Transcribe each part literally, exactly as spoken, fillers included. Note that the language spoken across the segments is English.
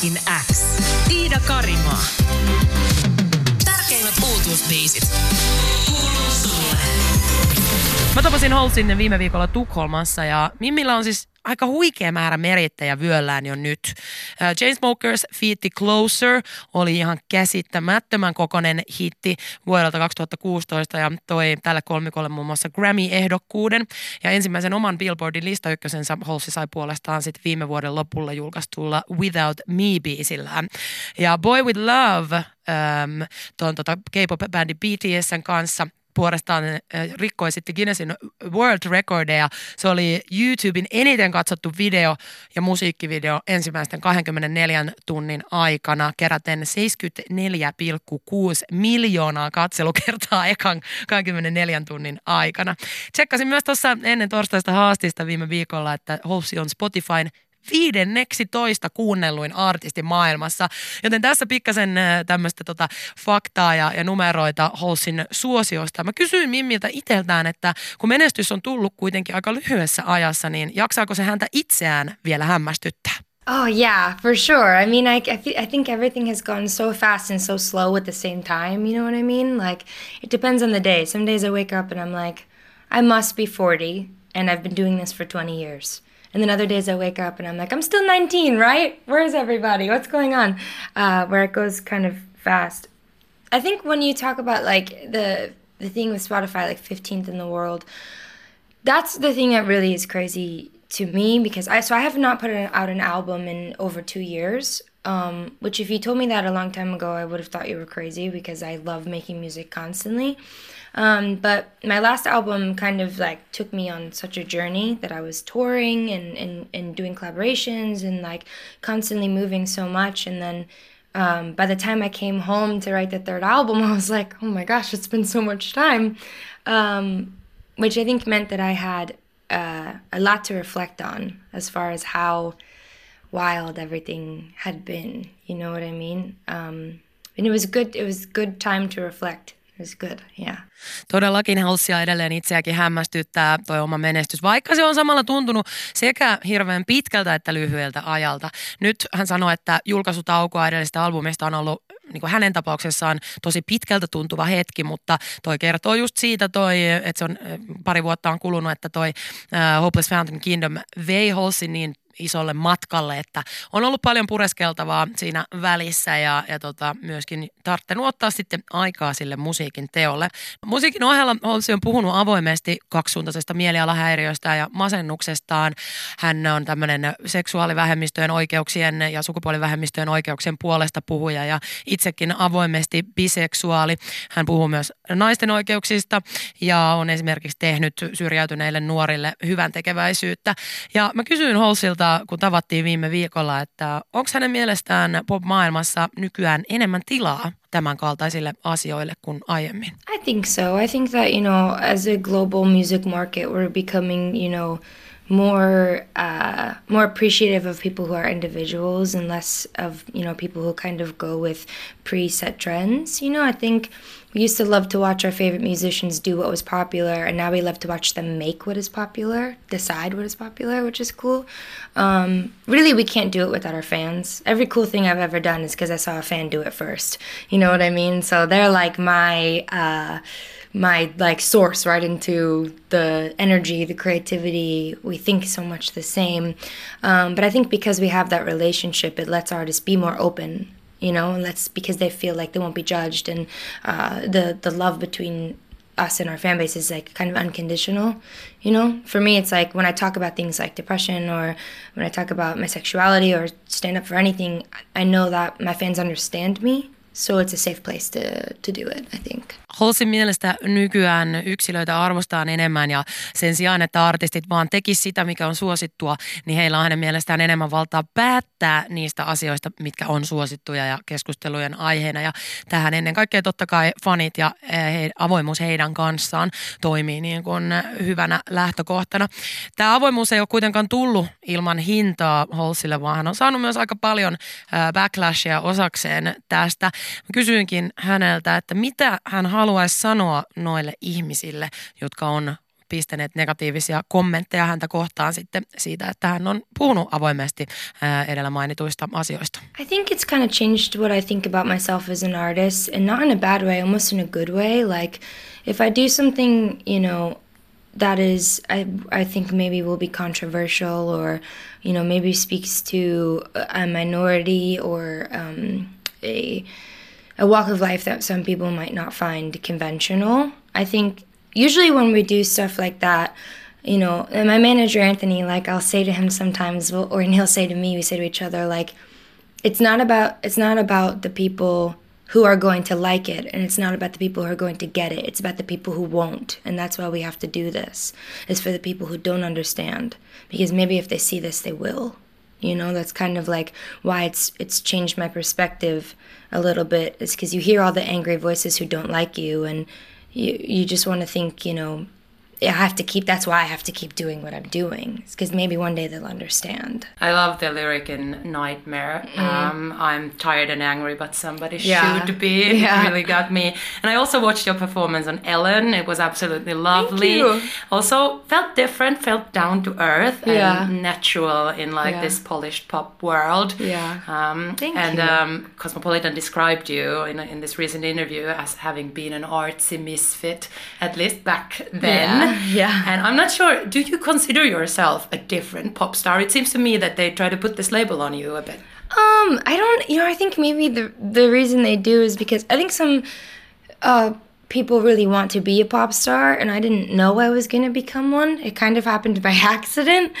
musiikin X. Ida Karimaa. Tärkeimmät uutuusbiisit. Kuuluu sulle. Mä tapasin Halseyn viime viikolla Tukholmassa ja Mimmillä on siis aika huikea määrä merittäjä vyöllään jo nyt. James Mokers Feet The Closer oli ihan käsittämättömän kokoinen hitti vuodelta kaksituhattakuusitoista ja toi tälle kolmikolle muun muassa Grammy-ehdokkuuden. Ja ensimmäisen oman Billboardin listaykkösensä Halsey sai puolestaan sitten viime vuoden lopulla julkaistulla Without Me-biisillään. Ja Boy With Love, äm, tuon tota K-pop-bändi B T S:n kanssa, puolestaan rikkoi sitten Guinnessin World Recordia. Se oli YouTuben eniten katsottu video ja musiikkivideo ensimmäisten kaksikymmentäneljä tunnin aikana keräten seitsemänkymmentäneljä pilkku kuusi miljoonaa katselukertaa ekan kaksikymmentäneljä tunnin aikana. Tsekkasin myös tuossa ennen torstaista haastista viime viikolla, että Halsey on Spotifyn viidenneksi toista kuunnelluin artisti maailmassa. Joten tässä pikkasen tämmöistä tota faktaa ja, ja numeroita Halseyn suosiosta. Mä kysyin Mimmiltä itseltään, että kun menestys on tullut kuitenkin aika lyhyessä ajassa, niin jaksaako se häntä itseään vielä hämmästyttää? Oh yeah, for sure. I mean, I, I think everything has gone so fast and so slow at the same time. You know what I mean? Like, it depends on the day. Some days I wake up and I'm like, I must be forty and I've been doing this for twenty years. And then other days I wake up and I'm like, I'm still nineteen, right? Where's everybody? What's going on? Uh, where it goes kind of fast. I think when you talk about like the the thing with Spotify, like fifteenth in the world, that's the thing that really is crazy to me because I so I have not put out an album in over two years. Um, which if you told me that a long time ago, I would have thought you were crazy because I love making music constantly. Um, but my last album kind of like took me on such a journey that I was touring and, and, and doing collaborations and like constantly moving so much. And then um, by the time I came home to write the third album, I was like, oh my gosh, it's been so much time. Um, which I think meant that I had uh, a lot to reflect on as far as how wild everything had been, you know what I mean? Um, and it was good, it was good time to reflect. It was good, yeah. Todellakin Halseya edelleen itseäkin hämmästyttää toi oma menestys, vaikka se on samalla tuntunut sekä hirveän pitkältä että lyhyeltä ajalta. Nyt hän sanoi, että julkaisutaukoa edellisestä albumista on ollut niin kuin hänen tapauksessaan tosi pitkältä tuntuva hetki, mutta toi kertoo just siitä toi, että se on pari vuotta on kulunut, että toi uh, Hopeless Fountain Kingdom vei Halseyn niin isolle matkalle, että on ollut paljon pureskeltavaa siinä välissä ja, ja tota, myöskin tarttenut ottaa sitten aikaa sille musiikin teolle. Musiikin ohella Halsey on puhunut avoimesti kaksisuuntaisesta mielialahäiriöstä ja masennuksestaan. Hän on tämmöinen seksuaalivähemmistöjen oikeuksien ja sukupuolivähemmistöjen oikeuksien puolesta puhuja ja itsekin avoimesti biseksuaali. Hän puhuu myös naisten oikeuksista ja on esimerkiksi tehnyt syrjäytyneille nuorille hyvän tekeväisyyttä. Ja mä kysyin Halseylta, kun tavattiin viime viikolla, että onko hänen mielestään pop-maailmassa nykyään enemmän tilaa tämän kaltaisille asioille kuin aiemmin? I think so. I think that, you know, as a global music market, we're becoming, you know, more uh, more appreciative of people who are individuals and less of, you know, people who kind of go with preset trends. You know, I think we used to love to watch our favorite musicians do what was popular, and now we love to watch them make what is popular, decide what is popular, which is cool. Um, really, we can't do it without our fans. Every cool thing I've ever done is because I saw a fan do it first. You know what I mean? So they're like my... Uh, my like source right into the energy, the creativity. We think so much the same. Um, but I think because we have that relationship, it lets artists be more open, you know, and that's because they feel like they won't be judged. And uh, the, the love between us and our fan base is like kind of unconditional, you know? For me, it's like when I talk about things like depression or when I talk about my sexuality or stand up for anything, I know that my fans understand me. So it's a safe place to, to do it, I think. Halseyn mielestä nykyään yksilöitä arvostaan enemmän ja sen sijaan, että artistit vaan tekis sitä, mikä on suosittua, niin heillä on hänen mielestään enemmän valtaa päättää niistä asioista, mitkä on suosittuja ja keskustelujen aiheena. Ja tähän ennen kaikkea totta kai fanit ja he, avoimuus heidän kanssaan toimii niin kuin hyvänä lähtökohtana. Tämä avoimuus ei ole kuitenkaan tullut ilman hintaa Halseylle, vaan hän on saanut myös aika paljon backlashia osakseen tästä. Kysyinkin häneltä, että mitä hän haluaisi sanoa noille ihmisille, jotka on pistäneet negatiivisia kommentteja häntä kohtaan sitten siitä, että hän on puhunut avoimesti edellä mainituista asioista. I think it's kind of changed what I think about myself as an artist, and not in a bad way, almost in a good way. Like if I do something, you know, that is, I, I think maybe will be controversial or, you know, maybe speaks to a minority or um, a, a walk of life that some people might not find conventional. I think usually when we do stuff like that, you know, and my manager, Anthony, like I'll say to him sometimes, or and he'll say to me, we say to each other, like, it's not about, it's not about the people who are going to like it, and it's not about the people who are going to get it. It's about the people who won't, and that's why we have to do this. It's for the people who don't understand, because maybe if they see this, they will. You know, that's kind of like why it's it's changed my perspective a little bit. It's because you hear all the angry voices who don't like you, and you you just want to think, you know, I have to keep, that's why I have to keep doing what I'm doing. It's because maybe one day they'll understand. I love the lyric in Nightmare. Mm. Um, I'm tired and angry, but somebody yeah. should be. Yeah. It really got me. And I also watched your performance on Ellen. It was absolutely lovely. Thank you. Also felt different, felt down to earth yeah. and natural in like yeah. this polished pop world. Yeah. Um, Thank and, you. And um, Cosmopolitan described you in, in this recent interview as having been an artsy misfit, at least back then. Yeah. Yeah. And I'm not sure, do you consider yourself a different pop star? It seems to me that they try to put this label on you a bit. Um, I don't, you know, I think maybe the the reason they do is because I think some uh, people really want to be a pop star, and I didn't know I was going to become one. It kind of happened by accident.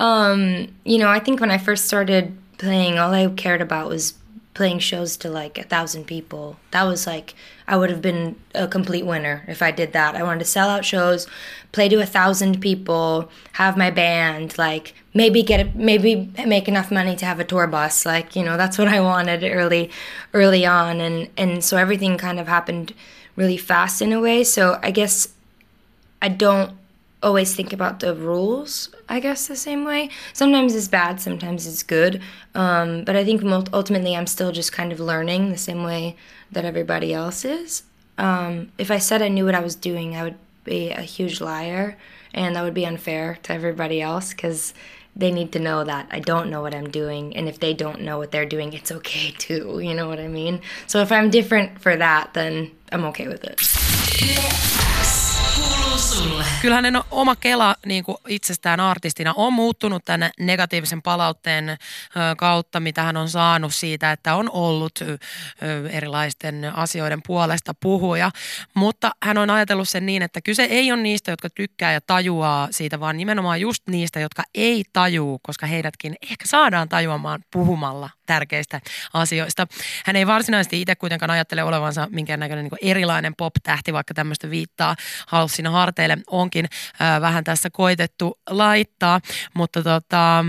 Um, you know, I think when I first started playing, all I cared about was playing shows to like a thousand people. That was like, I would have been a complete winner if I did that. I wanted to sell out shows, play to a thousand people, have my band, like maybe get a, maybe make enough money to have a tour bus. Like, you know, that's what I wanted early, early on. And, and so everything kind of happened really fast in a way. So I guess I don't always think about the rules, I guess, the same way. Sometimes it's bad, sometimes it's good. Um, but I think ultimately I'm still just kind of learning the same way that everybody else is. Um, if I said I knew what I was doing, I would be a huge liar, and that would be unfair to everybody else, because they need to know that I don't know what I'm doing, and if they don't know what they're doing, it's okay too, you know what I mean? So if I'm different for that, then I'm okay with it. Kyllähän hänen oma kela niin kuin itsestään artistina on muuttunut tämän negatiivisen palautteen kautta, mitä hän on saanut siitä, että on ollut erilaisten asioiden puolesta puhuja. Mutta hän on ajatellut sen niin, että kyse ei ole niistä, jotka tykkää ja tajuaa siitä, vaan nimenomaan just niistä, jotka ei tajuu, koska heidätkin ehkä saadaan tajuamaan puhumalla tärkeistä asioista. Hän ei varsinaisesti itse kuitenkaan ajattele olevansa minkäännäköinen niin kuin erilainen pop-tähti, vaikka tämmöistä viittaa Halseyn harteille onkin äh, vähän tässä koitettu laittaa, mutta tota,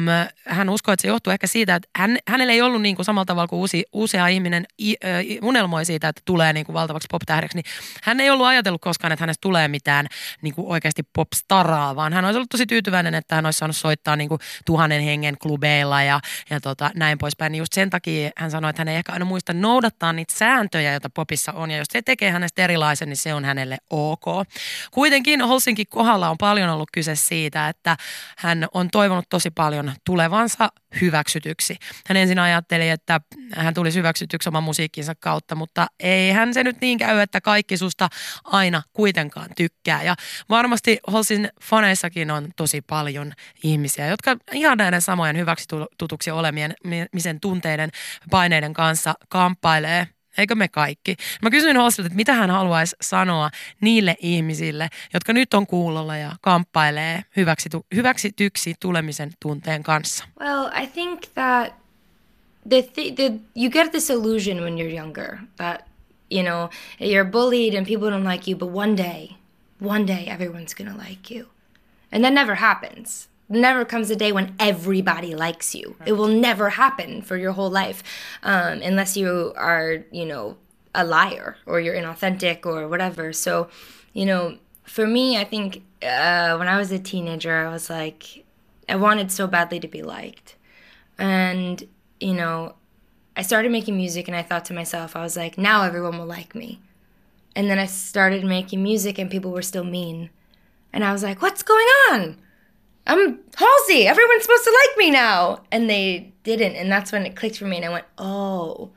hän uskoo, että se johtuu ehkä siitä, että hän, hänellä ei ollut niin kuin samalla tavalla kuin uusi, usea ihminen i, äh, unelmoi siitä, että tulee niin kuin valtavaksi pop-tähdeksi, niin hän ei ollut ajatellut koskaan, että hänestä tulee mitään niin kuin oikeasti pop-staraa, vaan hän olisi ollut tosi tyytyväinen, että hän olisi saanut soittaa niin kuin tuhannen hengen klubeilla ja, ja tota, näin poispäin, niin just sen takia hän sanoi, että hän ei ehkä aina muista noudattaa niitä sääntöjä, joita popissa on, ja jos se tekee hänestä erilaisen, niin se on hänelle ok. Kuitenkin Halseynkin kohdalla on paljon ollut kyse siitä, että hän on toivonut tosi paljon tulevansa hyväksytyksi. Hän ensin ajatteli, että hän tulisi hyväksytyksi oman musiikkinsa kautta, mutta eihän se nyt niin käy, että kaikki susta aina kuitenkaan tykkää. Ja varmasti Halseyn faneissakin on tosi paljon ihmisiä, jotka ihan näiden samojen hyväksytutuksi olemisen tunteiden paineiden kanssa kamppailee. Eikö me kaikki? Mä kysyin Halseylta, että mitä hän haluaisi sanoa niille ihmisille, jotka nyt on kuulolla ja kamppailee hyväksitu- hyväksityksi tulemisen tunteen kanssa. Well, I think that the th- the, you get this illusion when you're younger that, you know, you're bullied and people don't like you, but one day, one day everyone's gonna like you. And that never happens. Never comes a day when everybody likes you. Right. It will never happen for your whole life, um, unless you are, you know, a liar or you're inauthentic or whatever. So, you know, for me, I think uh, when I was a teenager, I was like, I wanted so badly to be liked. And, you know, I started making music and I thought to myself, I was like, now everyone will like me. And then I started making music and people were still mean. And I was like, what's going on? I'm Halsey. Everyone's supposed to like me now. And they didn't. And that's when it clicked for me. And I went, oh,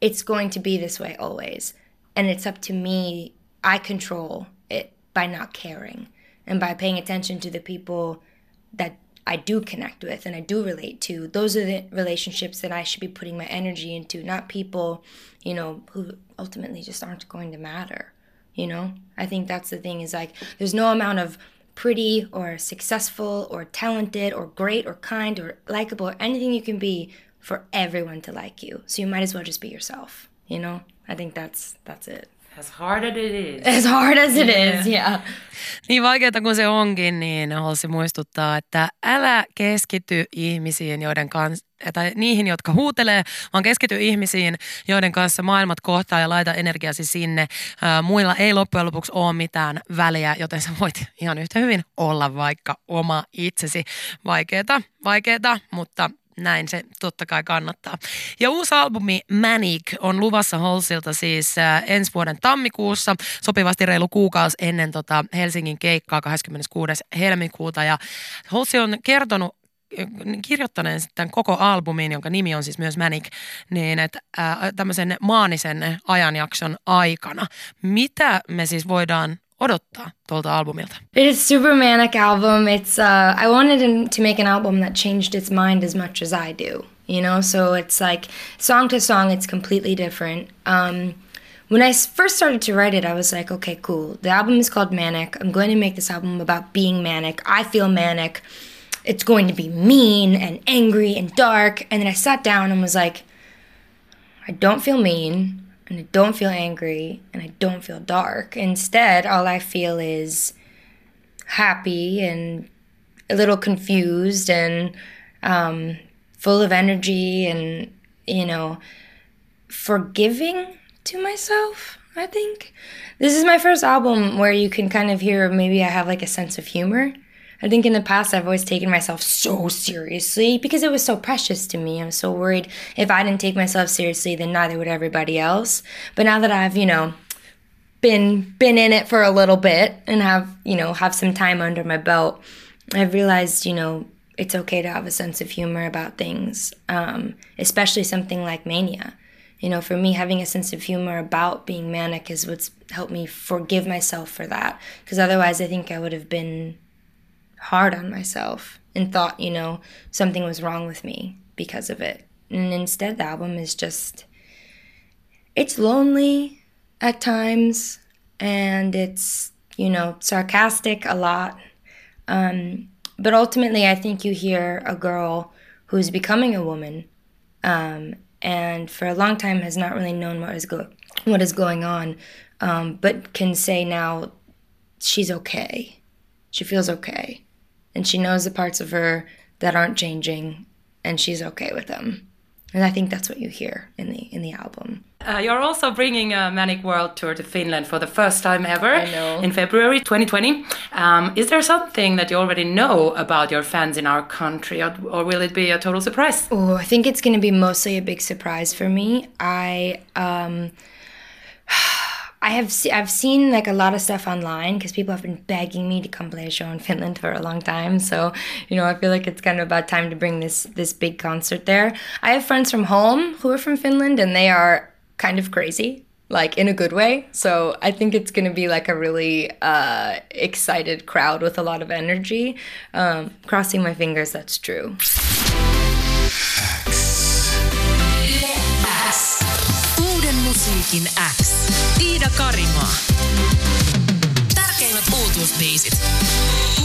it's going to be this way always. And it's up to me. I control it by not caring and by paying attention to the people that I do connect with and I do relate to. Those are the relationships that I should be putting my energy into, not people, you know, who ultimately just aren't going to matter, you know? I think that's the thing is, like, there's no amount of pretty or successful or talented or great or kind or likable or anything you can be for everyone to like you. So you might as well just be yourself, you know? I think that's that's it. As hard as it is. As hard as it yeah. is, yeah. Niin vaikeata kuin se onkin, niin Halsey muistuttaa, että älä keskity ihmisiin, joiden kanssa, tai niihin, jotka huutelee, vaan keskity ihmisiin, joiden kanssa maailmat kohtaa ja laita energiasi sinne. Ää, muilla ei loppujen lopuksi ole mitään väliä, joten sä voit ihan yhtä hyvin olla vaikka oma itsesi. Vaikeeta, vaikeeta, mutta... Näin se totta kai kannattaa. Ja uusi albumi Manic on luvassa Halseylta siis ensi vuoden tammikuussa, sopivasti reilu kuukausi ennen tota Helsingin keikkaa kahdeskymmeneskuudes helmikuuta. Ja Halsey on kertonut, kirjoittaneen tämän koko albumin, jonka nimi on siis myös Manic, niin että ää, tämmöisen maanisen ajanjakson aikana. Mitä me siis voidaan odottaa tuolta albumilta? It is super manic album. It's uh, I wanted to make an album that changed its mind as much as I do, you know? So it's like song to song, it's completely different. Um, when I first started to write it, I was like, okay, cool. The album is called Manic. I'm going to make this album about being manic. I feel manic. It's going to be mean and angry and dark. And then I sat down and was like, I don't feel mean. And I don't feel angry, and I don't feel dark. Instead, all I feel is happy and a little confused and um, full of energy and, you know, forgiving to myself, I think. This is my first album where you can kind of hear maybe I have like a sense of humor. I think in the past I've always taken myself so seriously because it was so precious to me. I was so worried if I didn't take myself seriously, then neither would everybody else. But now that I've, you know, been been in it for a little bit and have, you know, have some time under my belt, I've realized, you know, it's okay to have a sense of humor about things, um, especially something like mania. You know, for me, having a sense of humor about being manic is what's helped me forgive myself for that. Because otherwise I think I would have been hard on myself and thought, you know, something was wrong with me because of it. And instead the album is just, it's lonely at times and it's, you know, sarcastic a lot. Um, but ultimately I think you hear a girl who's becoming a woman um, and for a long time has not really known what is, go- what is going on, um, but can say now she's okay. She feels okay. And she knows the parts of her that aren't changing, and she's okay with them. And I think that's what you hear in the in the album. Uh, you're also bringing a Manic World Tour to Finland for the first time ever. I know. In February twenty twenty. Um, is there something that you already know about your fans in our country, or, or will it be a total surprise? Oh, I think it's going to be mostly a big surprise for me. I um, I have se- I've seen like a lot of stuff online because people have been begging me to come play a show in Finland for a long time. So, you know, I feel like it's kind of about time to bring this this big concert there. I have friends from home who are from Finland and they are kind of crazy, like in a good way. So I think it's going to be like a really uh, excited crowd with a lot of energy. Um, crossing my fingers, that's true. Uuden musiikin X. Ida Karimaa. Tärkeimmät uutuusbiisit.